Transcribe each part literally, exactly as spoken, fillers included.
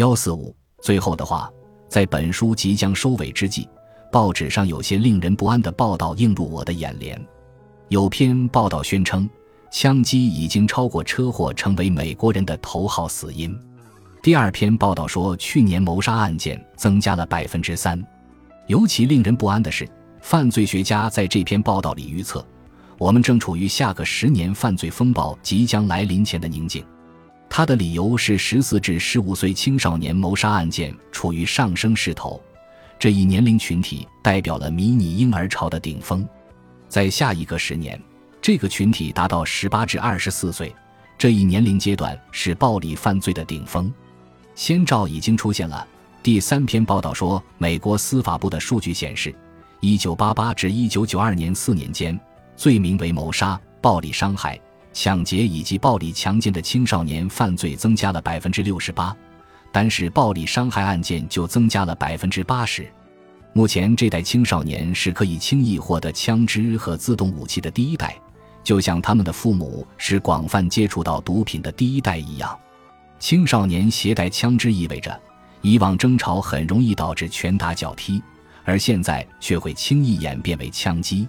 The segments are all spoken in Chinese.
一四五最后的话，在本书即将收尾之际，报纸上有些令人不安的报道映入我的眼帘。有篇报道宣称，枪击已经超过车祸，成为美国人的头号死因。第二篇报道说，去年谋杀案件增加了 百分之三。 尤其令人不安的是，犯罪学家在这篇报道里预测，我们正处于下个十年犯罪风暴即将来临前的宁静。他的理由是十四至十五岁青少年谋杀案件处于上升势头，这一年龄群体代表了迷你婴儿潮的顶峰。在下一个十年，这个群体达到十八至二十四岁，这一年龄阶段是暴力犯罪的顶峰。先兆已经出现了。第三篇报道说，美国司法部的数据显示，一九八八至一九九二年四年间，罪名为谋杀、暴力伤害、抢劫以及暴力强奸的青少年犯罪增加了 百分之六十八， 但是暴力伤害案件就增加了 百分之八十。 目前这代青少年是可以轻易获得枪支和自动武器的第一代，就像他们的父母是广泛接触到毒品的第一代一样。青少年携带枪支意味着，以往争吵很容易导致拳打脚踢，而现在却会轻易演变为枪击。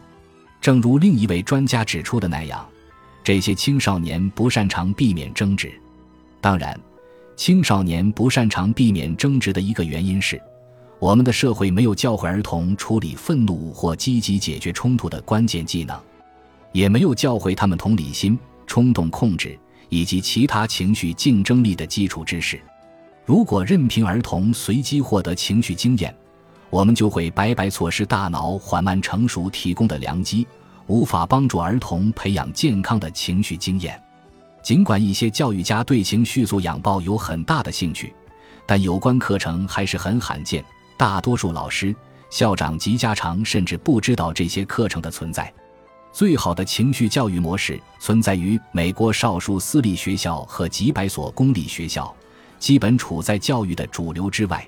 正如另一位专家指出的那样，这些青少年不擅长避免争执。当然，青少年不擅长避免争执的一个原因是，我们的社会没有教会儿童处理愤怒或积极解决冲突的关键技能，也没有教会他们同理心、冲动控制以及其他情绪竞争力的基础知识。如果任凭儿童随机获得情绪经验，我们就会白白错失大脑缓慢成熟提供的良机，无法帮助儿童培养健康的情绪经验。尽管一些教育家对情绪素养抱有很大的兴趣，但有关课程还是很罕见，大多数老师、校长及家长甚至不知道这些课程的存在。最好的情绪教育模式存在于美国少数私立学校和几百所公立学校，基本处在教育的主流之外。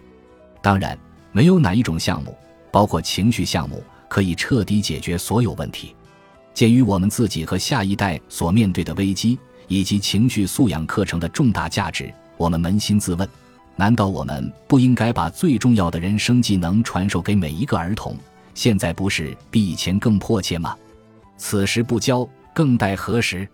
当然，没有哪一种项目，包括情绪项目，可以彻底解决所有问题。鉴于我们自己和下一代所面对的危机，以及情绪素养课程的重大价值，我们扪心自问，难道我们不应该把最重要的人生技能传授给每一个儿童？现在不是比以前更迫切吗？此时不教，更待何时？